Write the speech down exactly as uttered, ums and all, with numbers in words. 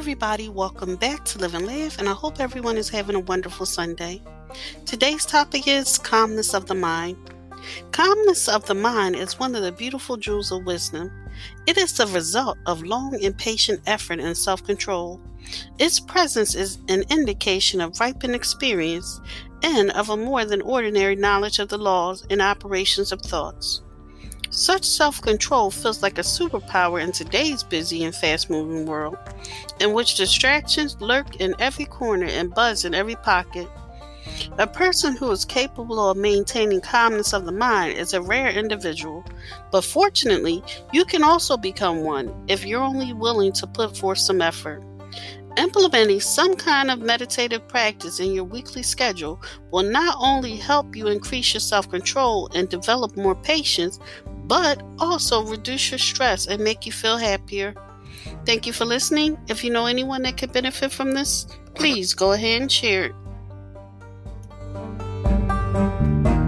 everybody, welcome back to Live and Live, and I hope everyone is having a wonderful Sunday. Today's topic is calmness of the mind. Calmness of the mind is one of the beautiful jewels of wisdom. It is the result of long and patient effort and self-control. Its presence is an indication of ripened experience and of a more than ordinary knowledge of the laws and operations of thoughts. Such self-control feels like a superpower in today's busy and fast-moving world, in which distractions lurk in every corner and buzz in every pocket. A person who is capable of maintaining calmness of the mind is a rare individual, but fortunately, you can also become one if you're only willing to put forth some effort. Implementing some kind of meditative practice in your weekly schedule will not only help you increase your self-control and develop more patience, but also reduce your stress and make you feel happier. Thank you for listening. If you know anyone that could benefit from this, please go ahead and share it.